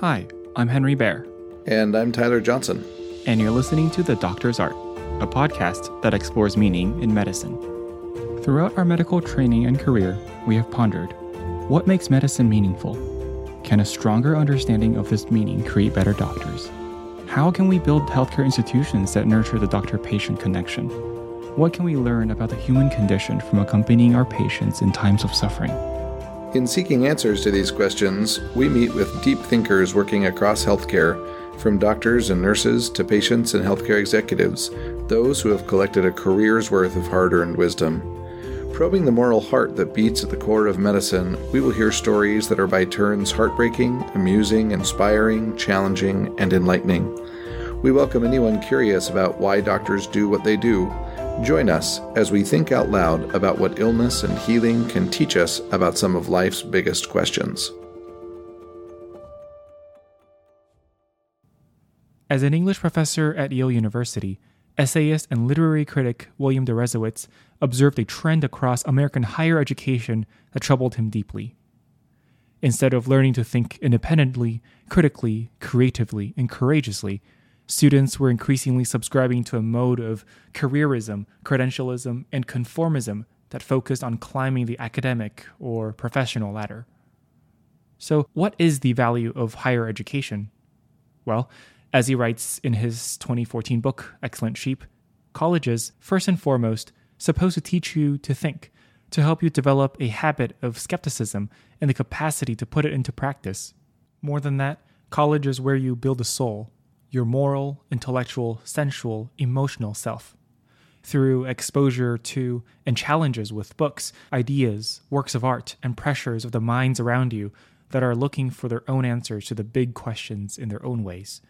Hi, I'm Henry Baer. And I'm Tyler Johnson. And you're listening to The Doctor's Art, a podcast that explores meaning in medicine. Throughout our medical training and career, we have pondered, what makes medicine meaningful? Can a stronger understanding of this meaning create better doctors? How can we build healthcare institutions that nurture the doctor-patient connection? What can we learn about the human condition from accompanying our patients in times of suffering? In seeking answers to these questions, we meet with deep thinkers working across healthcare, from doctors and nurses to patients and healthcare executives, those who have collected a career's worth of hard-earned wisdom. Probing the moral heart that beats at the core of medicine, we will hear stories that are by turns heartbreaking, amusing, inspiring, challenging, and enlightening. We welcome anyone curious about why doctors do what they do. Join us as we think out loud about what illness and healing can teach us about some of life's biggest questions. As an English professor at Yale University, essayist and literary critic William Deresiewicz observed a trend across American higher education that troubled him deeply. Instead of learning to think independently, critically, creatively, and courageously, students were increasingly subscribing to a mode of careerism, credentialism, and conformism that focused on climbing the academic or professional ladder. So, what is the value of higher education? Well, as he writes in his 2014 book, Excellent Sheep, colleges, first and foremost, supposed to teach you to think, to help you develop a habit of skepticism and the capacity to put it into practice. More than that, college is where you build a soul, your moral, intellectual, sensual, emotional self. Through exposure to and challenges with books, ideas, works of art, and pressures of the minds around you that are looking for their own answers to the big questions in their own ways.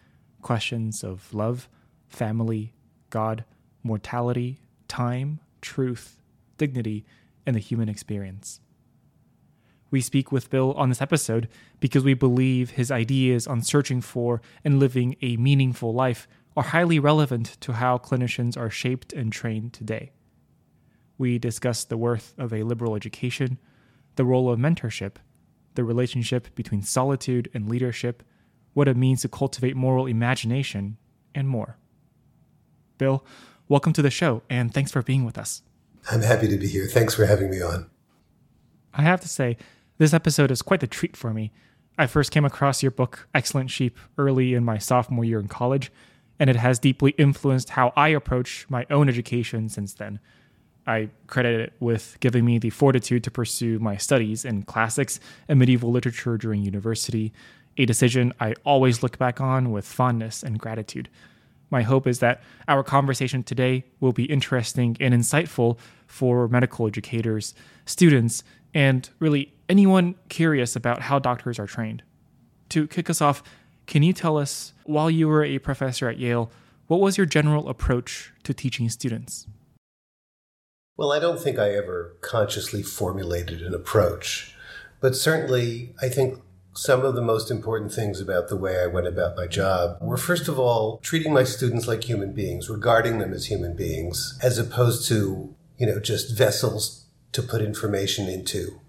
Questions of love, family, God, mortality, time, truth, dignity, and the human experience. We speak with Bill on this episode because we believe his ideas on searching for and living a meaningful life are highly relevant to how clinicians are shaped and trained today. We discuss the worth of a liberal education, the role of mentorship, the relationship between solitude and leadership, what it means to cultivate moral imagination, and more. Bill, welcome to the show, and thanks for being with us. I'm happy to be here. Thanks for having me on. I have to say, this episode is quite the treat for me. I first came across your book, Excellent Sheep, early in my sophomore year in college, and it has deeply influenced how I approach my own education since then. I credit it with giving me the fortitude to pursue my studies in classics and medieval literature during university, a decision I always look back on with fondness and gratitude. My hope is that our conversation today will be interesting and insightful for medical educators, students, and really anyone curious about how doctors are trained. To kick us off, can you tell us, while you were a professor at Yale, what was your general approach to teaching students? Well, I don't think I ever consciously formulated an approach, but certainly I think some of the most important things about the way I went about my job were, first of all, treating my students like human beings, regarding them as human beings, as opposed to, just vessels to put information into,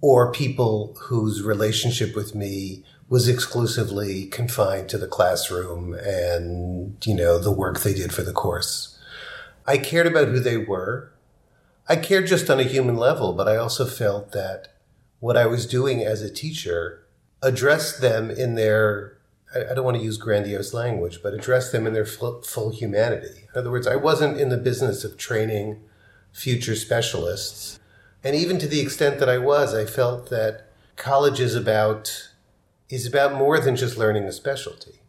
or people whose relationship with me was exclusively confined to the classroom and, the work they did for the course. I cared about who they were. I cared just on a human level, but I also felt that what I was doing as a teacher address them in their, I don't want to use grandiose language, but address them in their full humanity. In other words, I wasn't in the business of training future specialists. And even to the extent that I was, I felt that college is about more than just learning a specialty.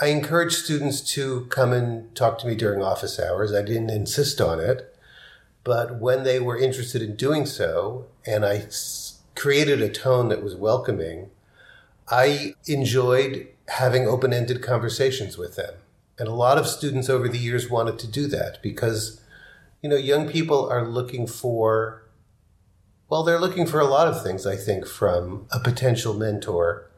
I encouraged students to come and talk to me during office hours. I didn't insist on it. But when they were interested in doing so, and I created a tone that was welcoming, I enjoyed having open-ended conversations with them. And a lot of students over the years wanted to do that because, young people are looking for a lot of things, I think, from a potential mentor.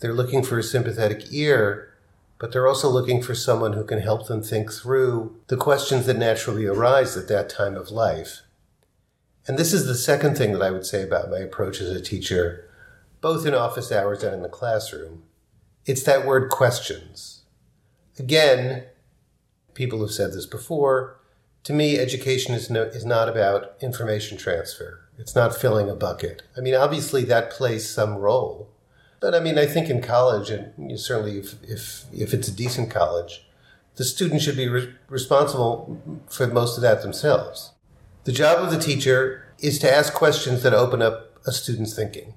They're looking for a sympathetic ear, but they're also looking for someone who can help them think through the questions that naturally arise at that time of life. And this is the second thing that I would say about my approach as a teacher, both in office hours and in the classroom, It's that word questions. Again, people have said this before. To me, education is not about information transfer. It's not filling a bucket. I mean, obviously that plays some role. But I mean, I think in college, and certainly if it's a decent college, the student should be responsible for most of that themselves. The job of the teacher is to ask questions that open up a student's thinking.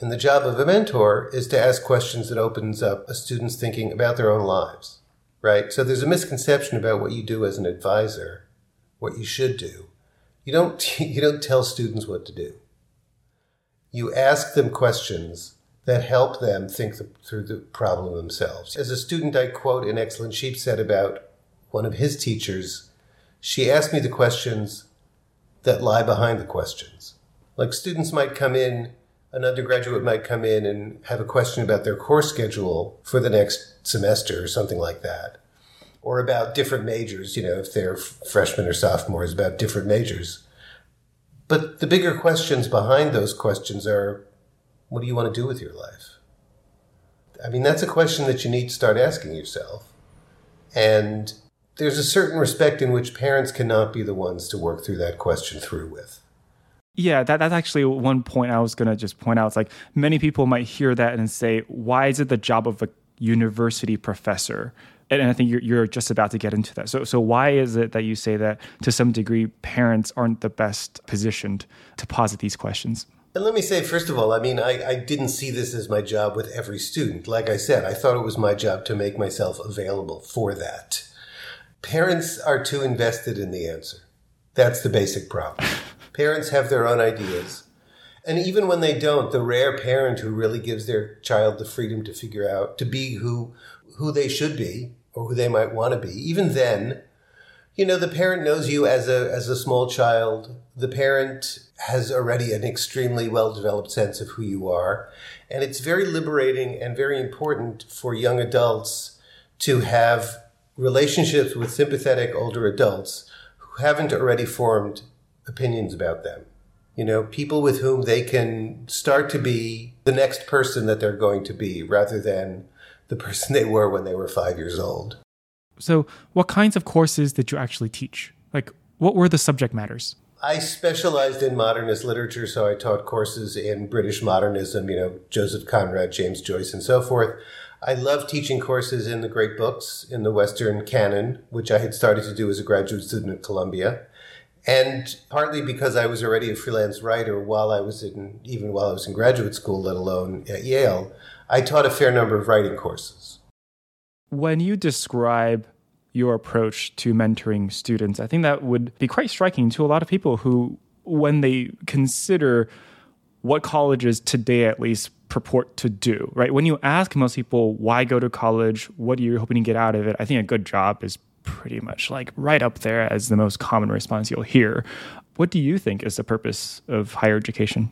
And the job of a mentor is to ask questions that opens up a student's thinking about their own lives, right? So there's a misconception about what you do as an advisor, what you should do. You don't tell students what to do. You ask them questions that help them think through the problem themselves. As a student I quote in Excellent Sheep said about one of his teachers, she asked me the questions that lie behind the questions. Like students might come in, an undergraduate might come in and have a question about their course schedule for the next semester or something like that. Or about different majors, you know, if they're freshmen or sophomores, about different majors. But the bigger questions behind those questions are, what do you want to do with your life? I mean, that's a question that you need to start asking yourself. And there's a certain respect in which parents cannot be the ones to work through that question through with. Yeah, that's actually one point I was going to just point out. It's like many people might hear that and say, why is it the job of a university professor? And I think you're just about to get into that. So why is it that you say that to some degree parents aren't the best positioned to posit these questions? And let me say, first of all, I mean, I didn't see this as my job with every student. Like I said, I thought it was my job to make myself available for that. Parents are too invested in the answer. That's the basic problem. Parents have their own ideas. And even when they don't, the rare parent who really gives their child the freedom to figure out, to be who they should be or who they might want to be, even then, you know, the parent knows you as a small child. The parent has already an extremely well-developed sense of who you are. And it's very liberating and very important for young adults to have relationships with sympathetic older adults who haven't already formed opinions about them. You know, people with whom they can start to be the next person that they're going to be rather than the person they were when they were 5 years old. So what kinds of courses did you actually teach? Like, what were the subject matters? I specialized in modernist literature, so I taught courses in British modernism, you know, Joseph Conrad, James Joyce, and so forth. I love teaching courses in the great books, in the Western canon, which I had started to do as a graduate student at Columbia. And partly because I was already a freelance writer even while I was in graduate school, let alone at Yale, I taught a fair number of writing courses. When you describe your approach to mentoring students, I think that would be quite striking to a lot of people who, when they consider what colleges today at least purport to do, right? When you ask most people, why go to college? What are you hoping to get out of it? I think a good job is pretty much like right up there as the most common response you'll hear. What do you think is the purpose of higher education?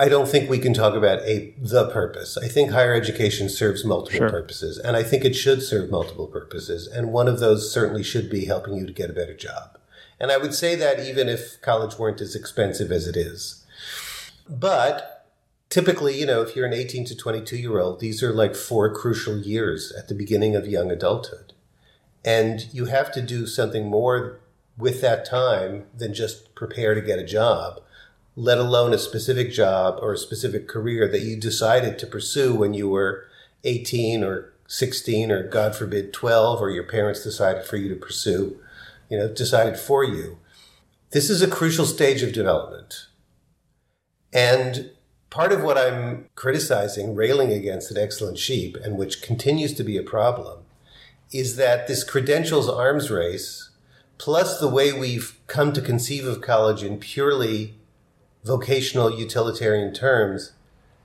I don't think we can talk about the purpose. I think higher education serves multiple purposes, and I think it should serve multiple purposes. And one of those certainly should be helping you to get a better job. And I would say that even if college weren't as expensive as it is. But typically, you know, if you're an 18 to 22-year-old, these are like four crucial years at the beginning of young adulthood. And you have to do something more with that time than just prepare to get a job, let alone a specific job or a specific career that you decided to pursue when you were 18 or 16 or, God forbid, 12, or your parents decided for you to pursue, you know, decided for you. This is a crucial stage of development. And part of what I'm criticizing, railing against at Excellent Sheep, and which continues to be a problem, is that this credentials arms race, plus the way we've come to conceive of college in purely vocational utilitarian terms,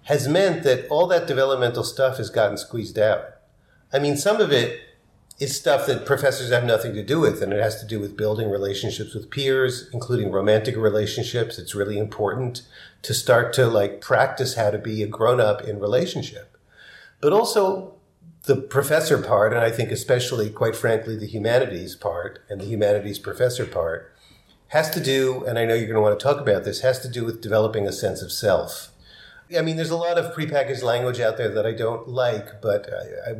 has meant that all that developmental stuff has gotten squeezed out. I mean, some of it is stuff that professors have nothing to do with, and it has to do with building relationships with peers, including romantic relationships. It's really important to start to like practice how to be a grown-up in relationship. But also the professor part, and I think especially, quite frankly, the humanities part and the humanities professor part, has to do, and I know you're going to want to talk about this, has to do with developing a sense of self, I mean, there's a lot of prepackaged language out there that I don't like, but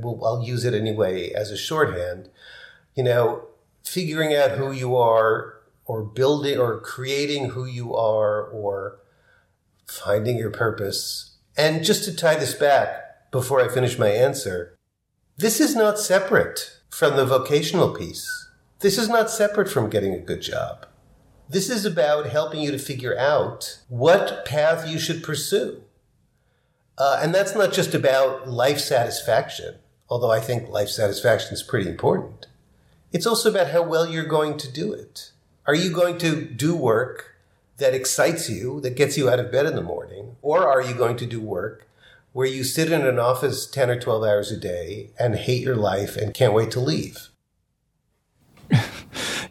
I'll use it anyway as a shorthand. You know, figuring out who you are, or building or creating who you are, or finding your purpose. And just to tie this back before I finish my answer, this is not separate from the vocational piece. This is not separate from getting a good job. This is about helping you to figure out what path you should pursue. And that's not just about life satisfaction, although I think life satisfaction is pretty important. It's also about how well you're going to do it. Are you going to do work that excites you, that gets you out of bed in the morning? Or are you going to do work where you sit in an office 10 or 12 hours a day and hate your life and can't wait to leave?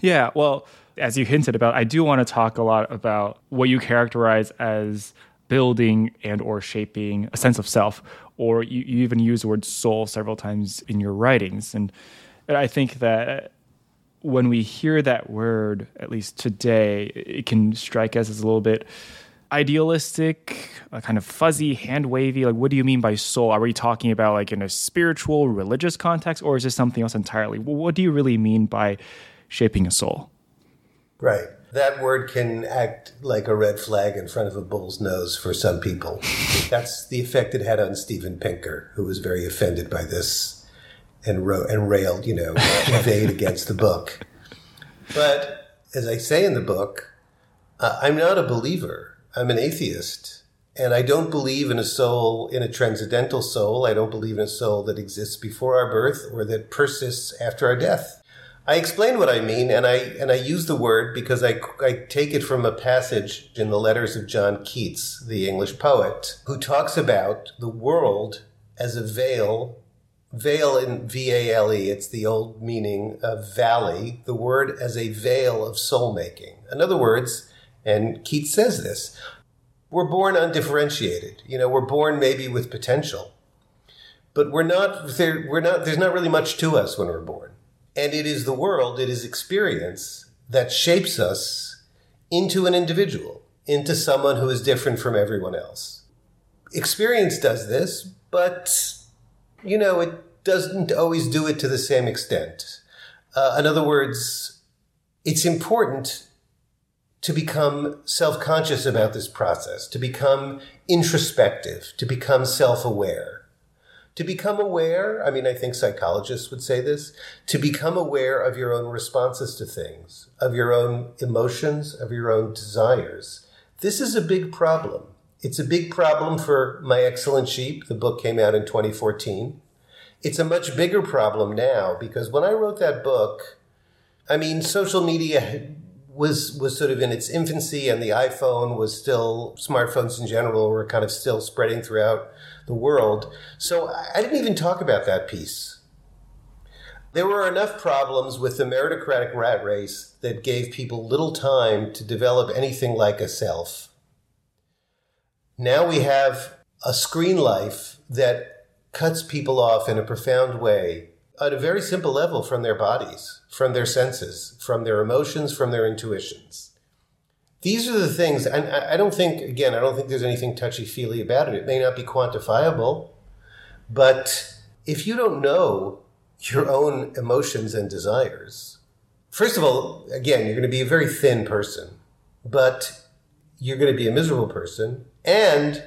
Yeah, well, as you hinted about, I do want to talk a lot about what you characterize as building and or shaping a sense of self, or you even use the word soul several times in your writings. And I think that when we hear that word, at least today, it can strike us as a little bit idealistic, kind of fuzzy, hand-wavy. Like, what do you mean by soul? Are we talking about like in a spiritual, religious context, or is this something else entirely? What do you really mean by shaping a soul? Right. That word can act like a red flag in front of a bull's nose for some people. That's the effect it had on Stephen Pinker, who was very offended by this and wrote and railed, inveighed against the book. But as I say in the book, I'm not a believer. I'm an atheist. And I don't believe in a soul, in a transcendental soul. I don't believe in a soul that exists before our birth or that persists after our death. I explain what I mean, and I use the word because I take it from a passage in the letters of John Keats, the English poet, who talks about the world as a veil. Veil in V-A-L-E, it's the old meaning of valley, the word as a veil of soul-making. In other words, and Keats says this, we're born undifferentiated. We're born maybe with potential, but there's not really much to us when we're born. And it is the world, it is experience that shapes us into an individual, into someone who is different from everyone else. Experience does this, but, it doesn't always do it to the same extent. In other words, it's important to become self-conscious about this process, to become introspective, to become self-aware. To become aware, I think psychologists would say this, to become aware of your own responses to things, of your own emotions, of your own desires. This is a big problem. It's a big problem for My Excellent Sheep. The book came out in 2014. It's a much bigger problem now because when I wrote that book, social media was sort of in its infancy and the iPhone was still, smartphones in general were kind of still spreading throughout the world. So I didn't even talk about that piece. There were enough problems with the meritocratic rat race that gave people little time to develop anything like a self. Now we have a screen life that cuts people off in a profound way at a very simple level from their bodies, from their senses, from their emotions, from their intuitions. These are the things, and I don't think there's anything touchy-feely about it. It may not be quantifiable, but if you don't know your own emotions and desires, first of all, again, you're going to be a very thin person, but you're going to be a miserable person. And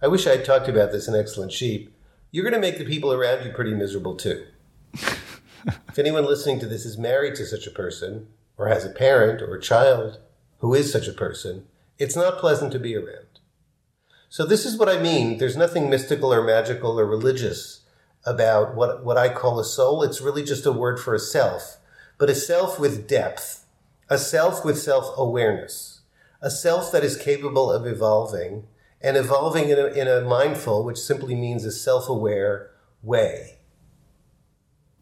I wish I had talked about this in Excellent Sheep. You're going to make the people around you pretty miserable too. If anyone listening to this is married to such a person or has a parent or a child who is such a person, it's not pleasant to be around. So this is what I mean. There's nothing mystical or magical or religious about what I call a soul. It's really just a word for a self, but a self with depth, a self with self-awareness, a self that is capable of evolving and evolving in a mindful, which simply means a self-aware way.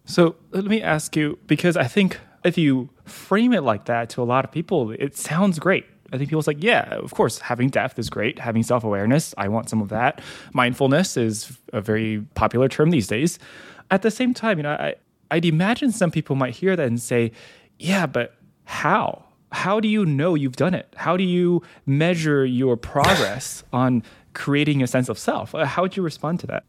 So let me ask you, because I think if you frame it like that to a lot of people, it sounds great. I think people say, yeah, of course, having depth is great. Having self-awareness, I want some of that. Mindfulness is a very popular term these days. At the same time, I'd imagine some people might hear that and say, yeah, but how? How do you know you've done it? How do you measure your progress on creating a sense of self. How would you respond to that?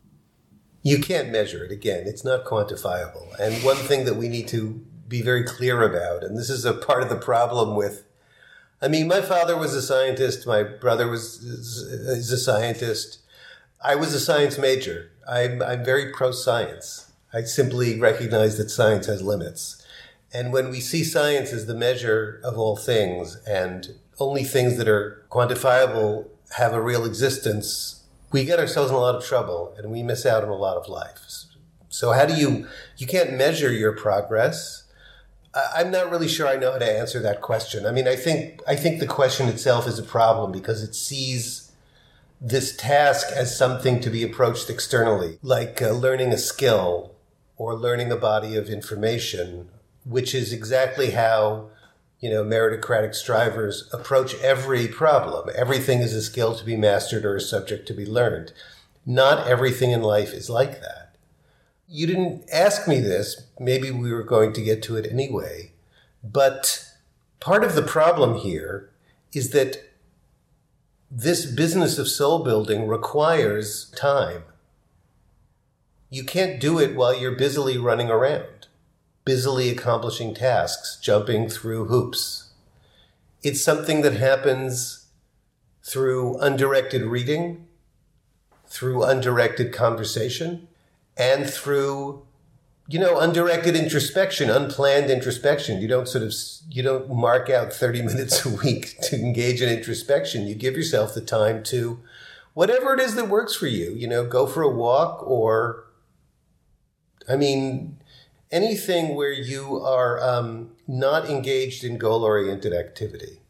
You can't measure it. Again, it's not quantifiable. And one thing that we need to be very clear about, and this is a part of the problem with, I mean, my father was a scientist. My brother is a scientist. I was a science major. I'm very pro-science. I simply recognize that science has limits. And when we see science as the measure of all things and only things that are quantifiable have a real existence, we get ourselves in a lot of trouble and we miss out on a lot of life. So how do you can't measure your progress. I'm not really sure I know how to answer that question. I mean, I think the question itself is a problem because it sees this task as something to be approached externally, like learning a skill or learning a body of information, which is exactly how, you know, meritocratic strivers approach every problem. Everything is a skill to be mastered or a subject to be learned. Not everything in life is like that. You didn't ask me this. Maybe we were going to get to it anyway. But part of the problem here is that this business of soul building requires time. You can't do it while you're busily running around, busily accomplishing tasks, jumping through hoops. It's something that happens through undirected reading, through undirected conversation, and through, you know, undirected introspection, unplanned introspection. You don't mark out 30 minutes a week to engage in introspection. You give yourself the time to whatever it is that works for you, you know, go for a walk or, I mean, anything where you are not engaged in goal-oriented activity.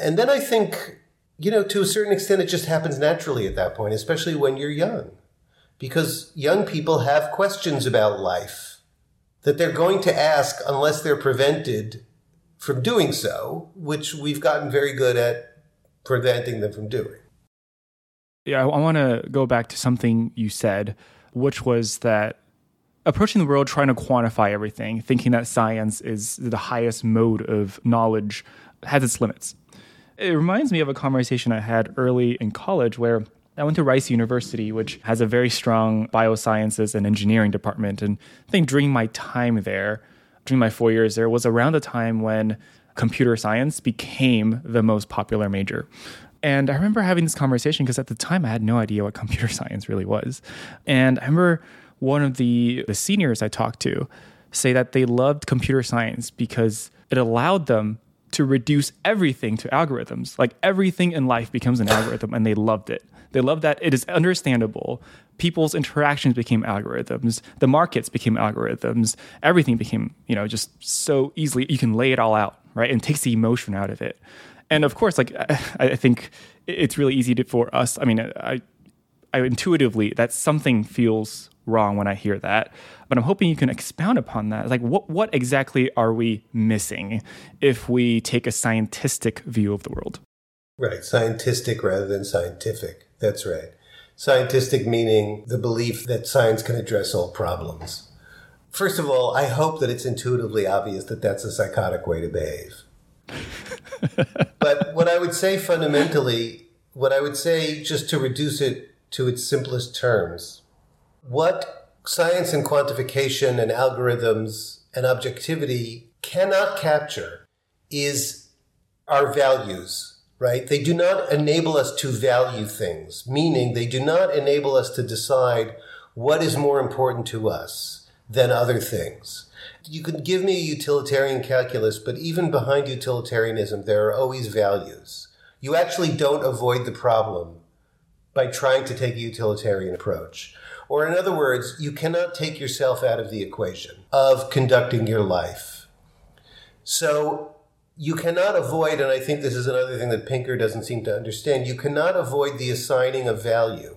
And then I think, you know, to a certain extent, it just happens naturally at that point, especially when you're young. Because young people have questions about life that they're going to ask unless they're prevented from doing so, which we've gotten very good at preventing them from doing. Yeah, I want to go back to something you said, which was that approaching the world trying to quantify everything, thinking that science is the highest mode of knowledge, has its limits. It reminds me of a conversation I had early in college where I went to Rice University, which has a very strong biosciences and engineering department. And I think during my time there, during my 4 years there, was around the time when computer science became the most popular major. And I remember having this conversation because at the time I had no idea what computer science really was. And I remember one of the seniors I talked to say that they loved computer science because it allowed them to reduce everything to algorithms. Like everything in life becomes an algorithm, and they loved it. They love that it is understandable. People's interactions became algorithms. The markets became algorithms. Everything became, you know, just so easily. You can lay it all out, right? And it takes the emotion out of it. And of course, like, I think it's really easy for us. I mean, I intuitively, that something feels wrong when I hear that. But I'm hoping you can expound upon that. Like, what exactly are we missing if we take a scientific view of the world? Right, scientistic rather than scientific. That's right. Scientistic meaning the belief that science can address all problems. First of all, I hope that it's intuitively obvious that that's a psychotic way to behave. But what I would say fundamentally, what I would say just to reduce it to its simplest terms, what science and quantification and algorithms and objectivity cannot capture is our values. Right? They do not enable us to value things, meaning they do not enable us to decide what is more important to us than other things. You can give me a utilitarian calculus, but even behind utilitarianism, there are always values. You actually don't avoid the problem by trying to take a utilitarian approach. Or in other words, you cannot take yourself out of the equation of conducting your life. So you cannot avoid, and I think this is another thing that Pinker doesn't seem to understand, you cannot avoid the assigning of value,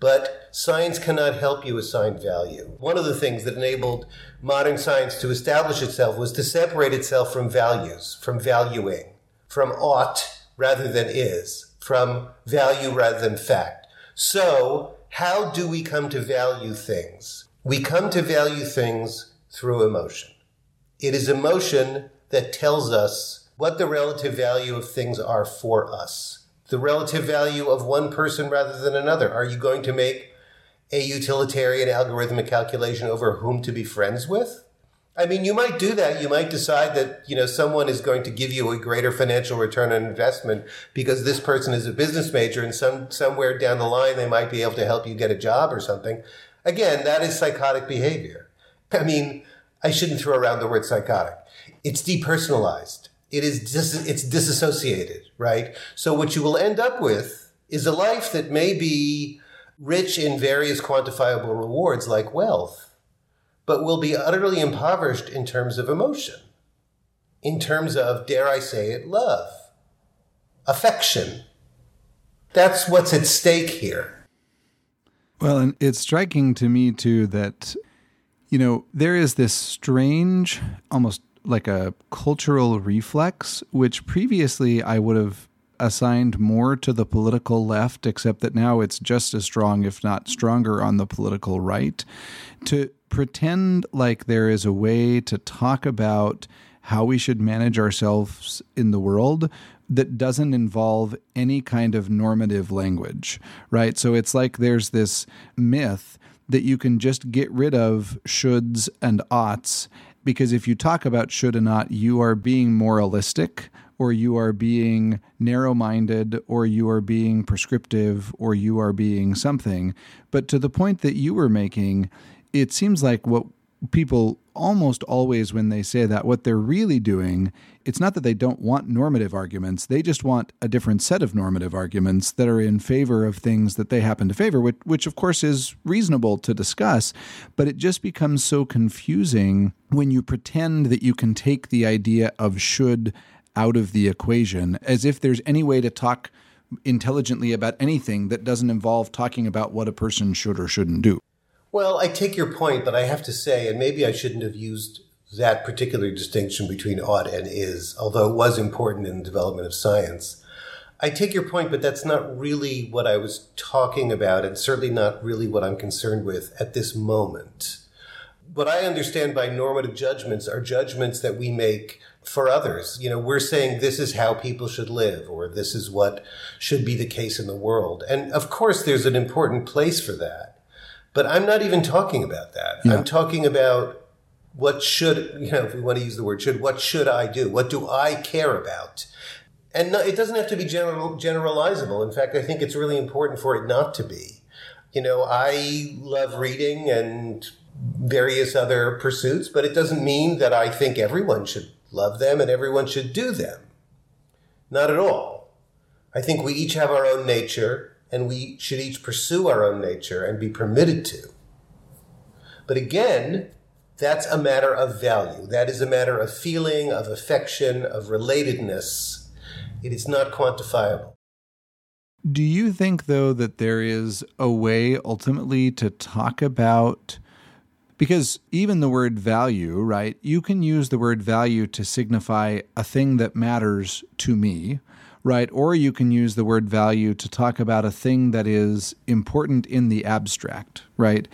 but science cannot help you assign value. One of the things that enabled modern science to establish itself was to separate itself from values, from valuing, from ought rather than is, from value rather than fact. So how do we come to value things? We come to value things through emotion. It is emotion that tells us what the relative value of things are for us. the relative value of one person rather than another? Are you going to make a utilitarian algorithmic calculation over whom to be friends with? I mean, you might do that. You might decide that, you know, someone is going to give you a greater financial return on investment because this person is a business major and somewhere down the line they might be able to help you get a job or something. Again, that is psychotic behavior. I mean, I shouldn't throw around the word psychotic. It's depersonalized. It's disassociated, right? So what you will end up with is a life that may be rich in various quantifiable rewards like wealth, but will be utterly impoverished in terms of emotion, in terms of, dare I say it, love, affection. That's what's at stake here. Well, and it's striking to me, too, that, you know, there is this strange, almost like a cultural reflex, which previously I would have assigned more to the political left, except that now it's just as strong, if not stronger, on the political right, to pretend like there is a way to talk about how we should manage ourselves in the world that doesn't involve any kind of normative language, right? So it's like there's this myth that you can just get rid of shoulds and oughts, because if you talk about should and ought, you are being moralistic, or you are being narrow-minded, or you are being prescriptive, or you are being something. But to the point that you were making, it seems like what people almost always, when they say that, what they're really doing, it's not that they don't want normative arguments. They just want a different set of normative arguments that are in favor of things that they happen to favor, which of course is reasonable to discuss, but it just becomes so confusing when you pretend that you can take the idea of should out of the equation, as if there's any way to talk intelligently about anything that doesn't involve talking about what a person should or shouldn't do. Well, I take your point, but I have to say, and maybe I shouldn't have used that particular distinction between ought and is, although it was important in the development of science. I take your point, but that's not really what I was talking about, and certainly not really what I'm concerned with at this moment. What I understand by normative judgments are judgments that we make for others. You know, we're saying this is how people should live, or this is what should be the case in the world. And of course, there's an important place for that. But I'm not even talking about that. Yeah. I'm talking about what should, you know, if we want to use the word should, what should I do? What do I care about? And no, it doesn't have to be generalizable. In fact, I think it's really important for it not to be. You know, I love reading and various other pursuits, but it doesn't mean that I think everyone should love them and everyone should do them. Not at all. I think we each have our own nature, and we should each pursue our own nature and be permitted to. But again, that's a matter of value. That is a matter of feeling, of affection, of relatedness. It is not quantifiable. Do you think, though, that there is a way ultimately to talk about, because even the word value, right, you can use the word value to signify a thing that matters to me, right? Or you can use the word value to talk about a thing that is important in the abstract, right?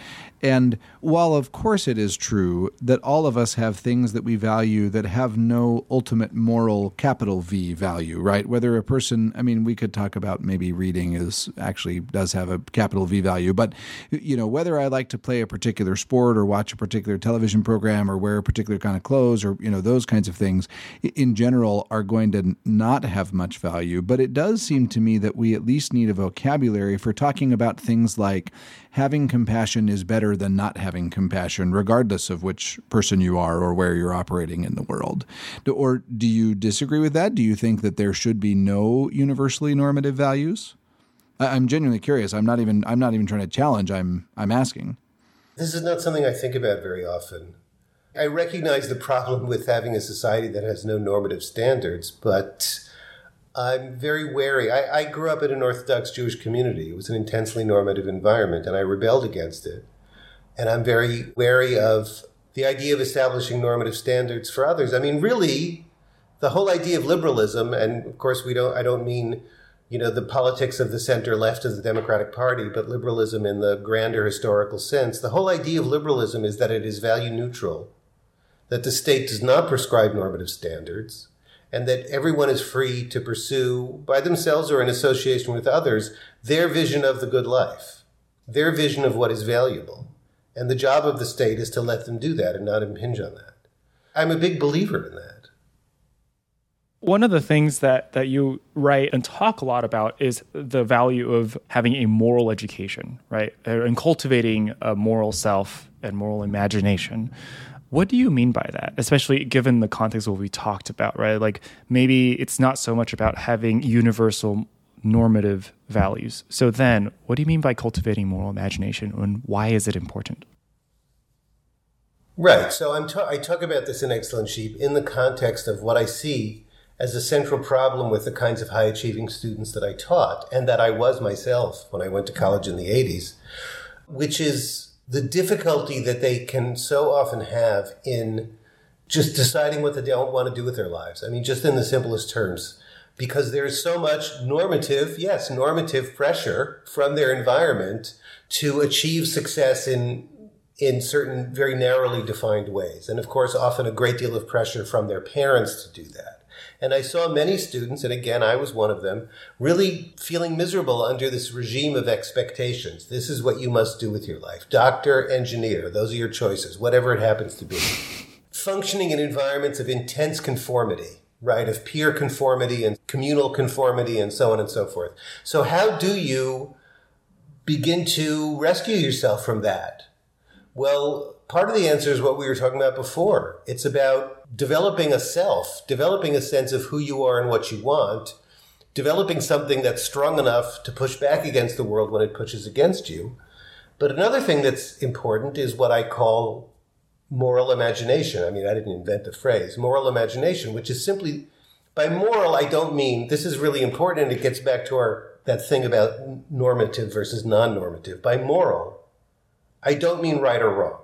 And while, of course, it is true that all of us have things that we value that have no ultimate moral capital V value, right? Whether a person, I mean, we could talk about maybe reading is actually does have a capital V value, but, you know, whether I like to play a particular sport or watch a particular television program or wear a particular kind of clothes or, you know, those kinds of things in general are going to not have much value. But it does seem to me that we at least need a vocabulary for talking about things like having compassion is better than not having compassion, regardless of which person you are or where you're operating in the world. Or do you disagree with that? Do you think that there should be no universally normative values? I'm genuinely curious. I'm not even trying to challenge. I'm asking. This is not something I think about very often. I recognize the problem with having a society that has no normative standards, but I'm very wary. I grew up in an Orthodox Jewish community. It was an intensely normative environment, and I rebelled against it. And I'm very wary of the idea of establishing normative standards for others. I mean, really, the whole idea of liberalism, and of course, I don't mean, you know, the politics of the center left of the Democratic Party, but liberalism in the grander historical sense. The whole idea of liberalism is that it is value neutral, that the state does not prescribe normative standards, and that everyone is free to pursue by themselves or in association with others their vision of the good life, their vision of what is valuable. And the job of the state is to let them do that and not impinge on that. I'm a big believer in that. One of the things that you write and talk a lot about is the value of having a moral education, right? And cultivating a moral self and moral imagination. What do you mean by that, especially given the context of what we talked about, right? Like maybe it's not so much about having universal normative values. So then what do you mean by cultivating moral imagination, and why is it important? Right. So I talk about this in Excellent Sheep in the context of what I see as a central problem with the kinds of high-achieving students that I taught and that I was myself when I went to college in the 80s, which is the difficulty that they can so often have in just deciding what they don't want to do with their lives. I mean, just in the simplest terms, because there's so much normative pressure from their environment to achieve success in certain very narrowly defined ways. And of course, often a great deal of pressure from their parents to do that. And I saw many students, and again, I was one of them, really feeling miserable under this regime of expectations. This is what you must do with your life. Doctor, engineer, those are your choices, whatever it happens to be. Functioning in environments of intense conformity, right, of peer conformity and communal conformity and so on and so forth. So how do you begin to rescue yourself from that? Well, part of the answer is what we were talking about before. It's about developing a self, developing a sense of who you are and what you want, developing something that's strong enough to push back against the world when it pushes against you. But another thing that's important is what I call moral imagination. I mean, I didn't invent the phrase, moral imagination, which is simply, by moral, I don't mean this is really important and it gets back to that thing about normative versus non-normative. By moral, I don't mean right or wrong.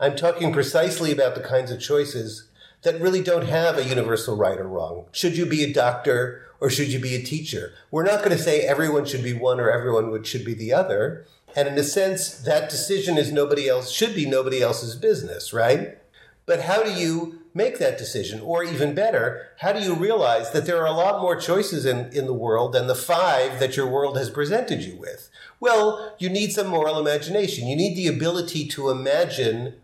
I'm talking precisely about the kinds of choices that really don't have a universal right or wrong. Should you be a doctor or should you be a teacher? We're not going to say everyone should be one or everyone should be the other. And in a sense, that decision is nobody else's business, right? But how do you make that decision? Or even better, how do you realize that there are a lot more choices in the world than the five that your world has presented you with? Well, you need some moral imagination. You need the ability to imagine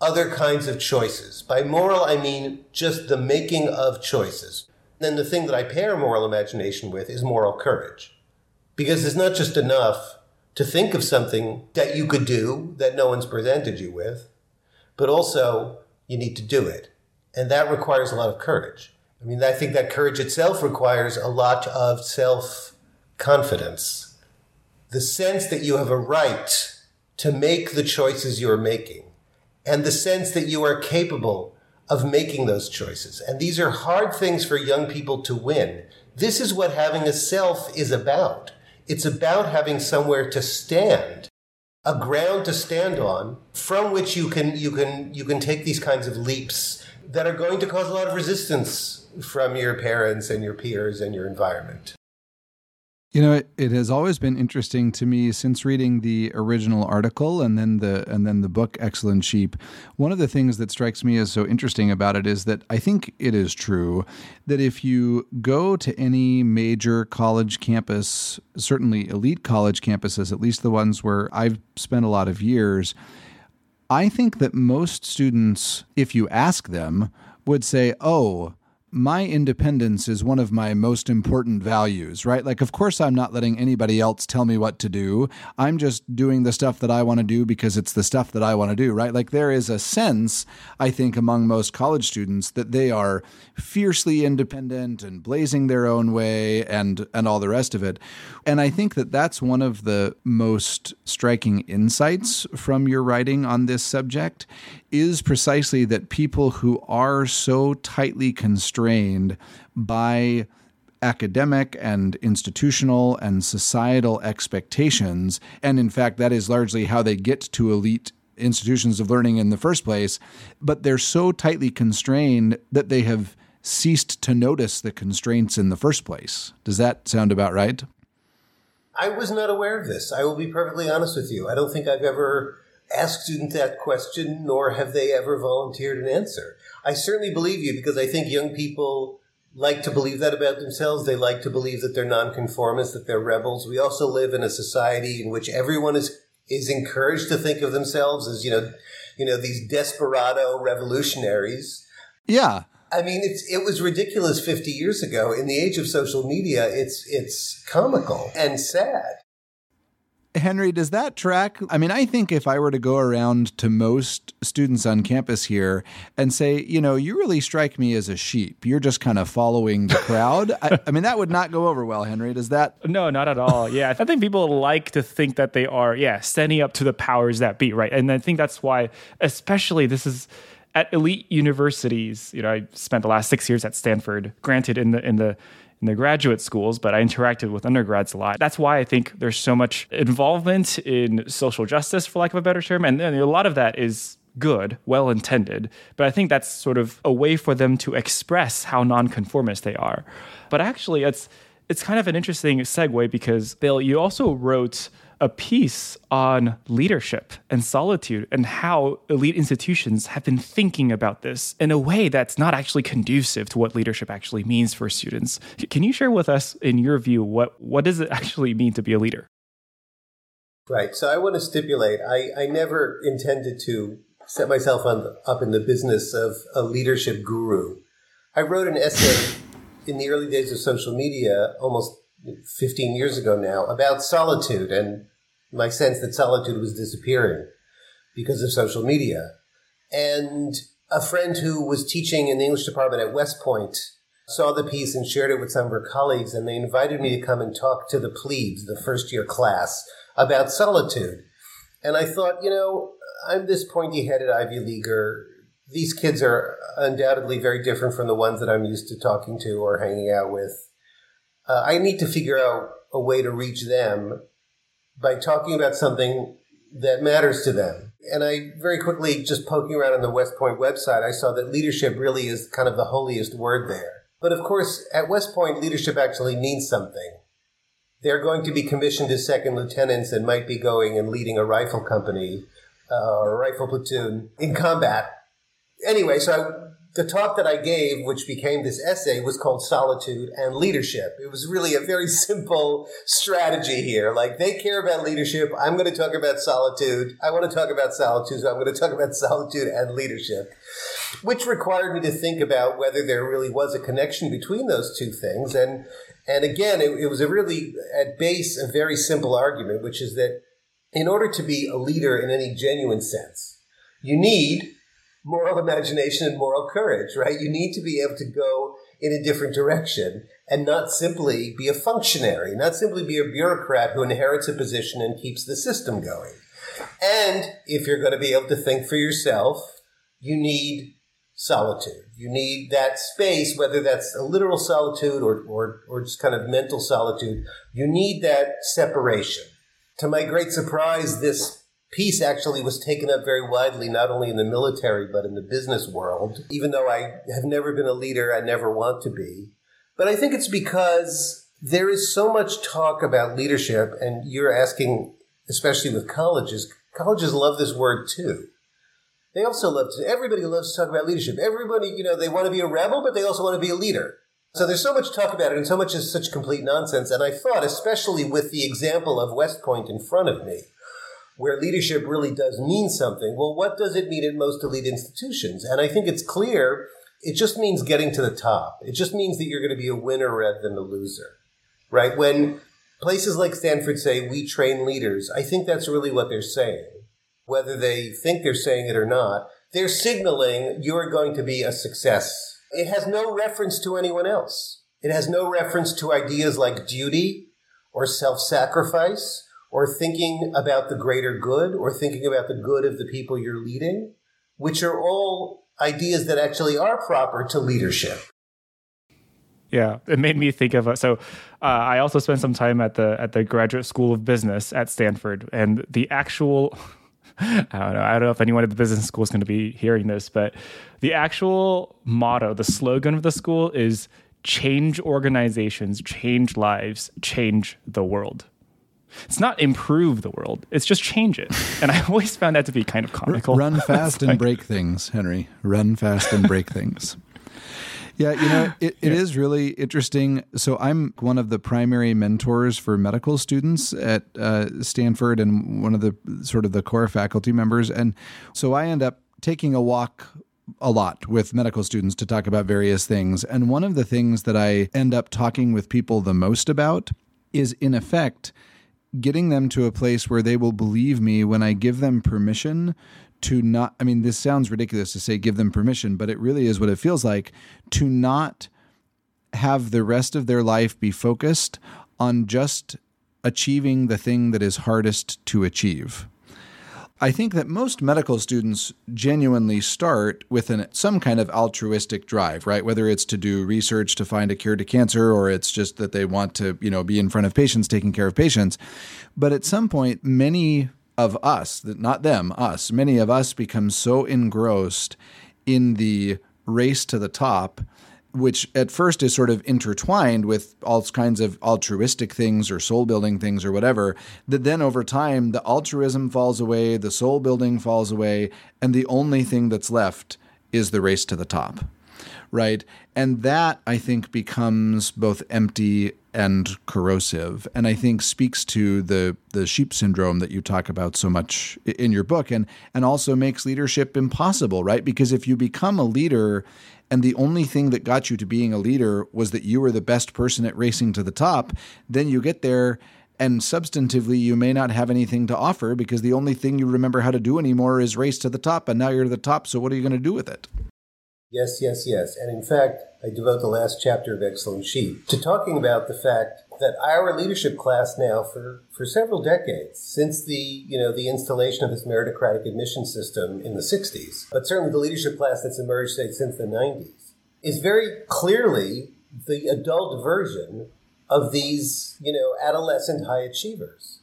other kinds of choices. By moral, I mean just the making of choices. Then the thing that I pair moral imagination with is moral courage. Because it's not just enough to think of something that you could do that no one's presented you with, but also you need to do it. And that requires a lot of courage. I mean, I think that courage itself requires a lot of self-confidence. The sense that you have a right to make the choices you're making, and the sense that you are capable of making those choices. And these are hard things for young people to win. This is what having a self is about. It's about having somewhere to stand, a ground to stand on, from which you can take these kinds of leaps that are going to cause a lot of resistance from your parents and your peers and your environment. You know, it has always been interesting to me since reading the original article and then the book Excellent Sheep. One of the things that strikes me as so interesting about it is that I think it is true that if you go to any major college campus, certainly elite college campuses, at least the ones where I've spent a lot of years, I think that most students, if you ask them, would say, "Oh, my independence is one of my most important values," right? Like, of course, I'm not letting anybody else tell me what to do. I'm just doing the stuff that I want to do because it's the stuff that I want to do, right? Like, there is a sense, I think, among most college students that they are fiercely independent and blazing their own way and all the rest of it. And I think that that's one of the most striking insights from your writing on this subject is precisely that people who are so tightly constrained by academic and institutional and societal expectations, and in fact, that is largely how they get to elite institutions of learning in the first place, but they're so tightly constrained that they have ceased to notice the constraints in the first place. Does that sound about right? I was not aware of this. I will be perfectly honest with you. I don't think I've ever asked students that question, nor have they ever volunteered an answer. I certainly believe you because I think young people like to believe that about themselves. They like to believe that they're nonconformists, that they're rebels. We also live in a society in which everyone is encouraged to think of themselves as, these desperado revolutionaries. Yeah. I mean, it was ridiculous 50 years ago. In the age of social media, it's comical and sad. Henry, does that track? I mean, I think if I were to go around to most students on campus here and say, you really strike me as a sheep. You're just kind of following the crowd. I mean, that would not go over well, Henry. Does that? No, not at all. Yeah. I think people like to think that they are, standing up to the powers that be, right? And I think that's why, especially this is at elite universities. I spent the last 6 years at Stanford, granted in the graduate schools, but I interacted with undergrads a lot. That's why I think there's so much involvement in social justice, for lack of a better term. And a lot of that is good, well-intended. But I think that's sort of a way for them to express how nonconformist they are. But actually, it's kind of an interesting segue because, Bill, you also wrote a piece on leadership and solitude and how elite institutions have been thinking about this in a way that's not actually conducive to what leadership actually means for students. Can you share with us, in your view, what does it actually mean to be a leader? Right. So I want to stipulate, I never intended to set myself up in the business of a leadership guru. I wrote an essay in the early days of social media, almost 15 years ago now, about solitude and my sense that solitude was disappearing because of social media. And a friend who was teaching in the English department at West Point saw the piece and shared it with some of her colleagues, and they invited me to come and talk to the plebes, the first-year class, about solitude. And I thought, I'm this pointy-headed Ivy Leaguer. These kids are undoubtedly very different from the ones that I'm used to talking to or hanging out with. I need to figure out a way to reach them by talking about something that matters to them. And I very quickly, just poking around on the West Point website, I saw that leadership really is kind of the holiest word there. But of course, at West Point, leadership actually means something. They're going to be commissioned as second lieutenants and might be going and leading a rifle company or a rifle platoon in combat. Anyway, the talk that I gave, which became this essay, was called Solitude and Leadership. It was really a very simple strategy here. Like, they care about leadership. I'm going to talk about solitude. I want to talk about solitude, so I'm going to talk about solitude and leadership, which required me to think about whether there really was a connection between those two things. And again, it was a really, at base, a very simple argument, which is that in order to be a leader in any genuine sense, you need moral imagination and moral courage, right? You need to be able to go in a different direction and not simply be a functionary, not simply be a bureaucrat who inherits a position and keeps the system going. And if you're going to be able to think for yourself, you need solitude. You need that space, whether that's a literal solitude or just kind of mental solitude. You need that separation. To my great surprise, this peace actually was taken up very widely, not only in the military, but in the business world, even though I have never been a leader, I never want to be. But I think it's because there is so much talk about leadership, and you're asking, especially with colleges, colleges love this word too. They also love to, everybody loves to talk about leadership. Everybody, they want to be a rebel, but they also want to be a leader. So there's so much talk about it, and so much is such complete nonsense. And I thought, especially with the example of West Point in front of me, where leadership really does mean something. Well, what does it mean at most elite institutions? And I think it's clear, it just means getting to the top. It just means that you're going to be a winner rather than a loser, right? When places like Stanford say, we train leaders, I think that's really what they're saying. Whether they think they're saying it or not, they're signaling you're going to be a success. It has no reference to anyone else. It has no reference to ideas like duty or self-sacrifice, or thinking about the greater good, or thinking about the good of the people you're leading, which are all ideas that actually are proper to leadership. Yeah, it made me think of I also spent some time at the Graduate School of Business at Stanford, and the actual I don't know if anyone at the business school is going to be hearing this, but the actual motto, the slogan of the school is "Change organizations, change lives, change the world." It's not improve the world. It's just change it. And I always found that to be kind of comical. Run fast and break things, Henry. Run fast and break things. Yeah, you know, it is really interesting. So I'm one of the primary mentors for medical students at Stanford and one of the sort of the core faculty members. And so I end up taking a walk a lot with medical students to talk about various things. And one of the things that I end up talking with people the most about is, in effect, getting them to a place where they will believe me when I give them permission to not, I mean, this sounds ridiculous to say give them permission, but it really is what it feels like, to not have the rest of their life be focused on just achieving the thing that is hardest to achieve. I think that most medical students genuinely start with some kind of altruistic drive, right? Whether it's to do research to find a cure to cancer, or it's just that they want to, you know, be in front of patients, taking care of patients. But at some point, many of us, not them, us, many of us become so engrossed in the race to the top, which at first is sort of intertwined with all kinds of altruistic things or soul-building things or whatever, that then over time, the altruism falls away, the soul-building falls away, and the only thing that's left is the race to the top, right? And that, I think, becomes both empty and corrosive, and I think speaks to the sheep syndrome that you talk about so much in your book, and also makes leadership impossible, right? Because if you become a leader and the only thing that got you to being a leader was that you were the best person at racing to the top, then you get there and substantively you may not have anything to offer because the only thing you remember how to do anymore is race to the top, and now you're to the top, so what are you going to do with it? Yes, yes, yes. And in fact, I devote the last chapter of Excellent Sheep to talking about the fact that our leadership class now for several decades, since the installation of this meritocratic admission system in the 60s, but certainly the leadership class that's emerged, say, since the 90s, is very clearly the adult version of these, adolescent high achievers,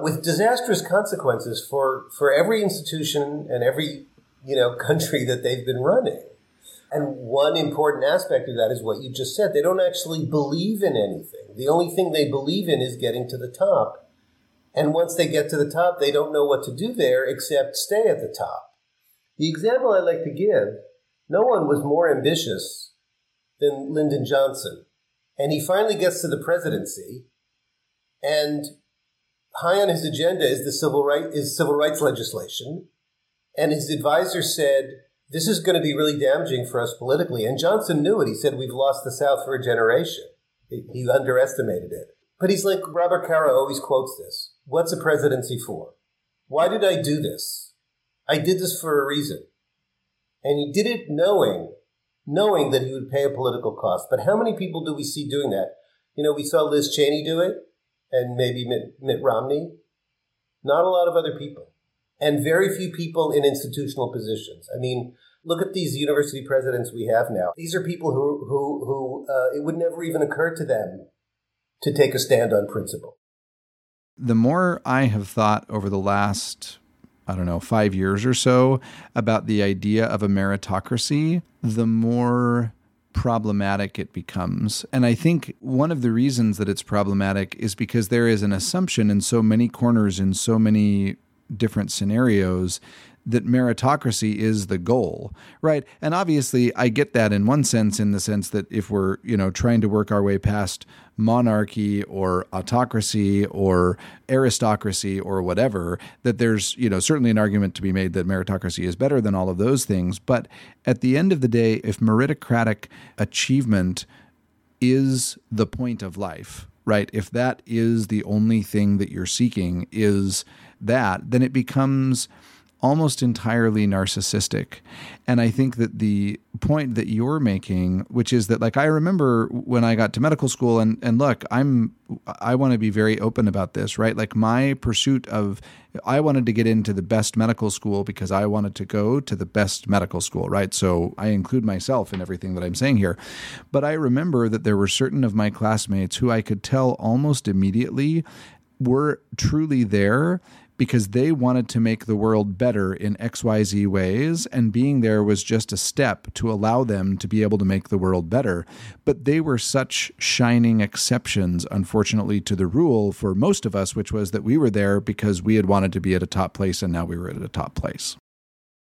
with disastrous consequences for every institution and every country that they've been running. And one important aspect of that is what you just said. They don't actually believe in anything. The only thing they believe in is getting to the top. And once they get to the top, they don't know what to do there except stay at the top. The example I like to give, no one was more ambitious than Lyndon Johnson. And he finally gets to the presidency, and high on his agenda is civil rights legislation. And his advisor said, this is going to be really damaging for us politically. And Johnson knew it. He said, we've lost the South for a generation. He underestimated it. But he's like, Robert Caro always quotes this. What's a presidency for? Why did I do this? I did this for a reason. And he did it knowing that he would pay a political cost. But how many people do we see doing that? We saw Liz Cheney do it, and maybe Mitt Romney. Not a lot of other people. And very few people in institutional positions. I mean, look at these university presidents we have now. These are people who it would never even occur to them to take a stand on principle. The more I have thought over the last, 5 years or so about the idea of a meritocracy, the more problematic it becomes. And I think one of the reasons that it's problematic is because there is an assumption in so many corners, in so many different scenarios, that meritocracy is the goal, right? And obviously I get that in one sense, in the sense that if we're, trying to work our way past monarchy or autocracy or aristocracy or whatever, that there's, certainly an argument to be made that meritocracy is better than all of those things. But at the end of the day, if meritocratic achievement is the point of life, right? If that is the only thing that you're seeking is that, then it becomes almost entirely narcissistic. And I think that the point that you're making, which is that, like, I remember when I got to medical school and look, I want to be very open about this, right? Like, my pursuit of, I wanted to get into the best medical school because I wanted to go to the best medical school, right? So I include myself in everything that I'm saying here. But I remember that there were certain of my classmates who I could tell almost immediately were truly there because they wanted to make the world better in XYZ ways, and being there was just a step to allow them to be able to make the world better. But they were such shining exceptions, unfortunately, to the rule for most of us, which was that we were there because we had wanted to be at a top place, and now we were at a top place.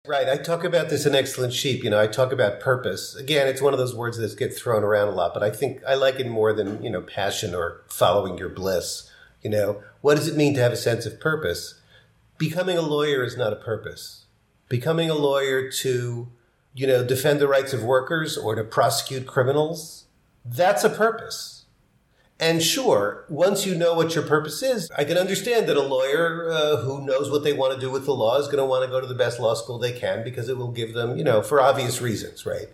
Right. I talk about this in Excellent Sheep. You know, I talk about purpose. Again, it's one of those words that gets thrown around a lot, but I think I like it more than, you know, passion or following your bliss. You know, what does it mean to have a sense of purpose? Becoming a lawyer is not a purpose. Becoming a lawyer to, you know, defend the rights of workers or to prosecute criminals, that's a purpose. And sure, once you know what your purpose is, I can understand that a lawyer who knows what they want to do with the law is going to want to go to the best law school they can because it will give them, you know, for obvious reasons, right?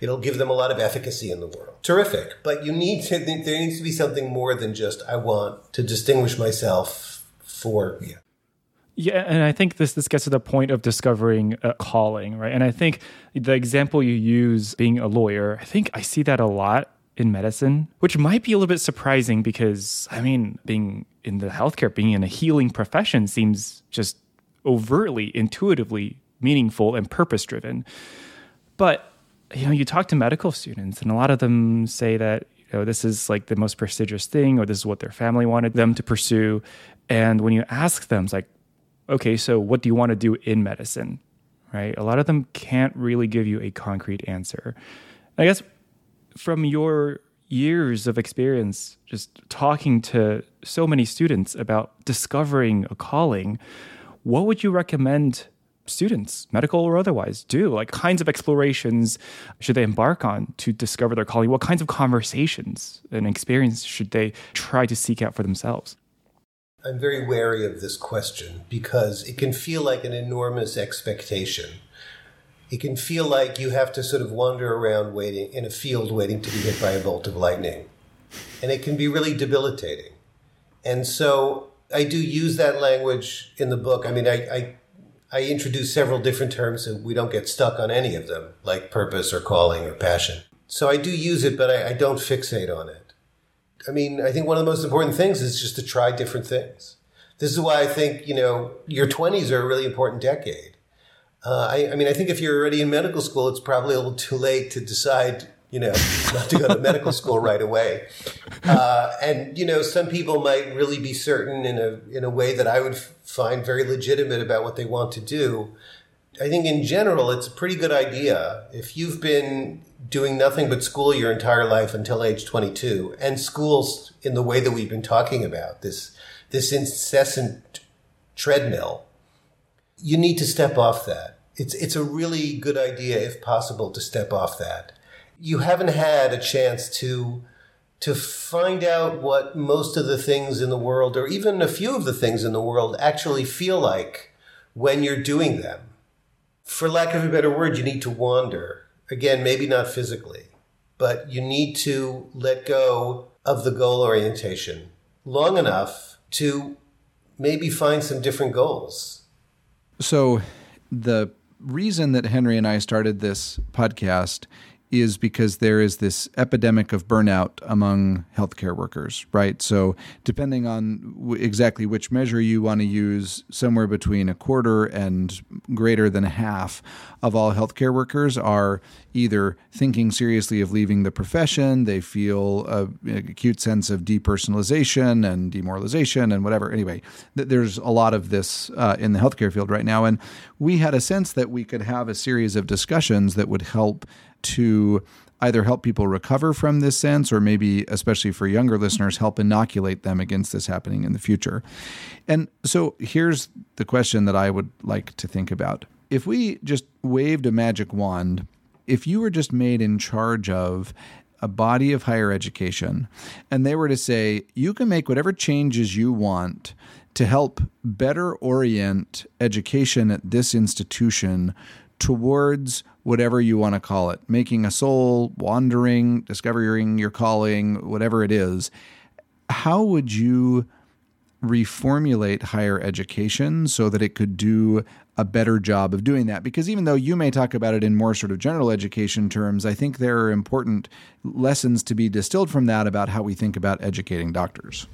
It'll give them a lot of efficacy in the world. Terrific. But you need to think there needs to be something more than just, I want to distinguish myself for, you know. Yeah, and I think this gets to the point of discovering a calling, right? And I think the example you use, being a lawyer, I think I see that a lot in medicine, which might be a little bit surprising because, I mean, being in the healthcare, being in a healing profession seems just overtly, intuitively meaningful and purpose-driven. But, you know, you talk to medical students and a lot of them say that, you know, this is like the most prestigious thing or this is what their family wanted them to pursue. And when you ask them, it's like, okay, so what do you want to do in medicine, right? A lot of them can't really give you a concrete answer. I guess from your years of experience, just talking to so many students about discovering a calling, what would you recommend students, medical or otherwise, do? Like kinds of explorations should they embark on to discover their calling? What kinds of conversations and experience should they try to seek out for themselves? I'm very wary of this question because it can feel like an enormous expectation. It can feel like you have to sort of wander around waiting in a field waiting to be hit by a bolt of lightning. And it can be really debilitating. And so I do use that language in the book. I mean, I introduce several different terms and we don't get stuck on any of them, like purpose or calling or passion. So I do use it, but I don't fixate on it. I mean, I think one of the most important things is just to try different things. This is why I think, you know, your 20s are a really important decade. I mean, I think if you're already in medical school, it's probably a little too late to decide, you know, not to go to medical school right away. And, you know, some people might really be certain in a way that I would find very legitimate about what they want to do. I think in general, it's a pretty good idea. If you've been doing nothing but school your entire life until age 22, and schools in the way that we've been talking about, this incessant treadmill, you need to step off that. It's a really good idea, if possible, to step off that. You haven't had a chance to find out what most of the things in the world, or even a few of the things in the world, actually feel like when you're doing them. For lack of a better word, you need to wander. Again, maybe not physically, but you need to let go of the goal orientation long enough to maybe find some different goals. So the reason that Henry and I started this podcast is because there is this epidemic of burnout among healthcare workers, right? So depending on exactly which measure you want to use, somewhere between a quarter and greater than half of all healthcare workers are either thinking seriously of leaving the profession, they feel an acute sense of depersonalization and demoralization and whatever. Anyway, there's a lot of this in the healthcare field right now. And we had a sense that we could have a series of discussions that would help to either help people recover from this sense or maybe, especially for younger listeners, help inoculate them against this happening in the future. And so here's the question that I would like to think about. If we just waved a magic wand, if you were just made in charge of a body of higher education and they were to say, you can make whatever changes you want to help better orient education at this institution towards whatever you want to call it, making a soul, wandering, discovering your calling, whatever it is, how would you reformulate higher education so that it could do a better job of doing that? Because even though you may talk about it in more sort of general education terms, I think there are important lessons to be distilled from that about how we think about educating doctors.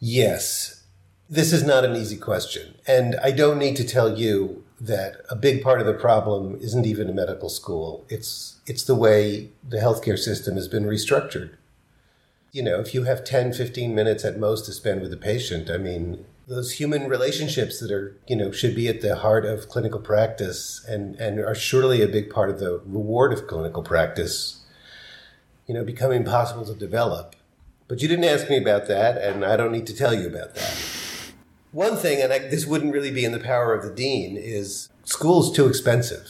Yes. This is not an easy question. And I don't need to tell you that a big part of the problem isn't even a medical school. It's the way the healthcare system has been restructured. You know, if you have 10, 15 minutes at most to spend with a patient, I mean, those human relationships that are, you know, should be at the heart of clinical practice and are surely a big part of the reward of clinical practice, you know, become impossible to develop. But you didn't ask me about that, and I don't need to tell you about that. One thing, and this wouldn't really be in the power of the dean, is school's too expensive.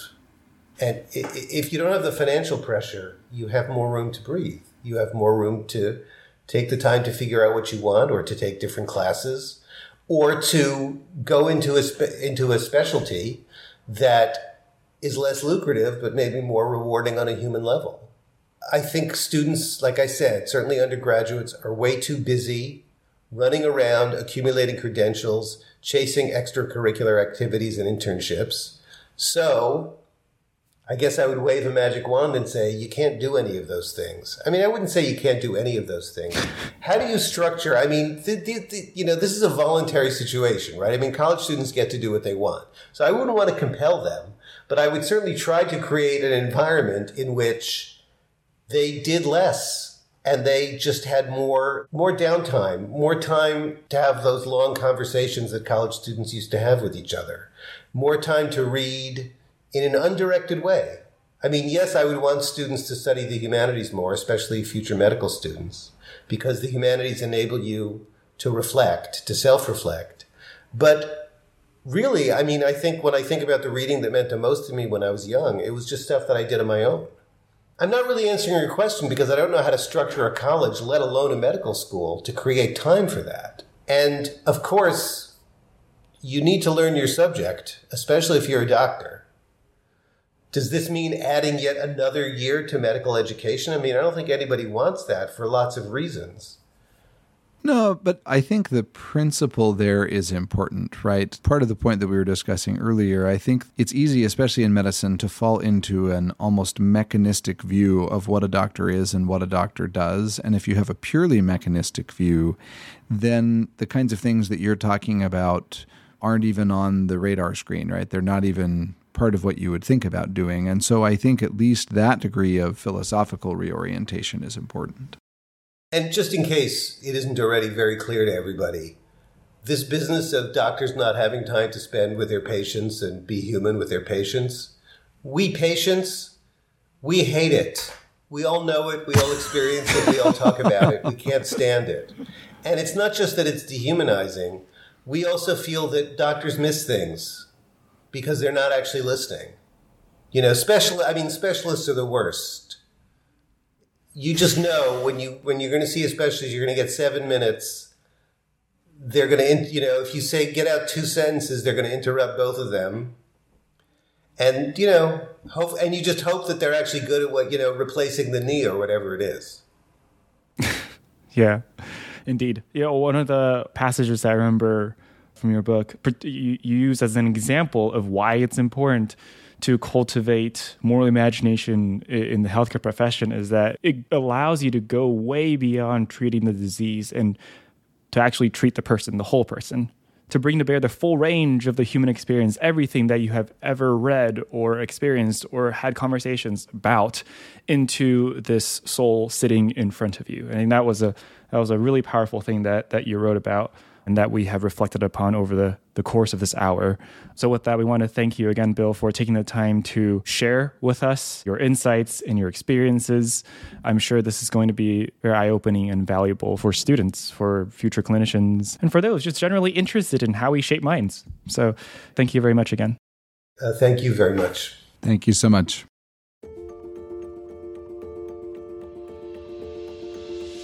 And if you don't have the financial pressure, you have more room to breathe. You have more room to take the time to figure out what you want or to take different classes, or to go into a specialty that is less lucrative but maybe more rewarding on a human level. I think students, like I said, certainly undergraduates, are way too busy running around, accumulating credentials, chasing extracurricular activities and internships. So I guess I would wave a magic wand and say, you can't do any of those things. I mean, I wouldn't say you can't do any of those things. How do you structure? I mean, you know, this is a voluntary situation, right? I mean, college students get to do what they want. So I wouldn't want to compel them, but I would certainly try to create an environment in which they did less and they just had more downtime, more time to have those long conversations that college students used to have with each other, more time to read in an undirected way. I mean, yes, I would want students to study the humanities more, especially future medical students, because the humanities enable you to reflect, to self-reflect. But really, I mean, I think when I think about the reading that meant the most to me when I was young, it was just stuff that I did on my own. I'm not really answering your question because I don't know how to structure a college, let alone a medical school, to create time for that. And of course, you need to learn your subject, especially if you're a doctor. Does this mean adding yet another year to medical education? I mean, I don't think anybody wants that for lots of reasons. No, but I think the principle there is important, right? Part of the point that we were discussing earlier, I think it's easy, especially in medicine, to fall into an almost mechanistic view of what a doctor is and what a doctor does. And if you have a purely mechanistic view, then the kinds of things that you're talking about aren't even on the radar screen, right? They're not even part of what you would think about doing. And so I think at least that degree of philosophical reorientation is important. And just in case it isn't already very clear to everybody, this business of doctors not having time to spend with their patients and be human with their patients, we hate it. We all know it. We all experience it. We all talk about it. We can't stand it. And it's not just that it's dehumanizing. We also feel that doctors miss things, because they're not actually listening. You know, specialists are the worst. You just know when you're going to see a specialist, you're going to get 7 minutes. They're going to, you know, if you say get out 2 sentences, they're going to interrupt both of them. And, you know, and you just hope that they're actually good at what, you know, replacing the knee or whatever it is. Yeah, indeed. You know, one of the passages I remember from your book, you use as an example of why it's important to cultivate moral imagination in the healthcare profession is that it allows you to go way beyond treating the disease and to actually treat the person, the whole person, to bring to bear the full range of the human experience, everything that you have ever read or experienced or had conversations about into this soul sitting in front of you. And that was a really powerful thing that you wrote about, and that we have reflected upon over the course of this hour. So with that, we want to thank you again, Bill, for taking the time to share with us your insights and your experiences. I'm sure this is going to be very eye-opening and valuable for students, for future clinicians, and for those just generally interested in how we shape minds. So thank you very much again. Thank you very much. Thank you so much.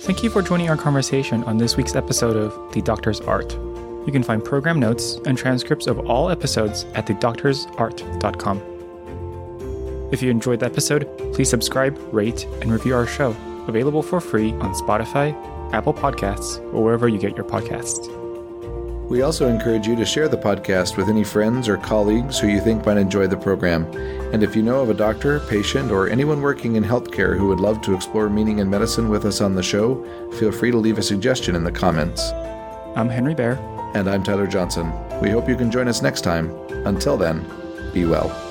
Thank you for joining our conversation on this week's episode of The Doctor's Art. You can find program notes and transcripts of all episodes at thedoctorsart.com. If you enjoyed the episode, please subscribe, rate, and review our show, available for free on Spotify, Apple Podcasts, or wherever you get your podcasts. We also encourage you to share the podcast with any friends or colleagues who you think might enjoy the program. And if you know of a doctor, patient, or anyone working in healthcare who would love to explore meaning in medicine with us on the show, feel free to leave a suggestion in the comments. I'm Henry Baer. And I'm Tyler Johnson. We hope you can join us next time. Until then, be well.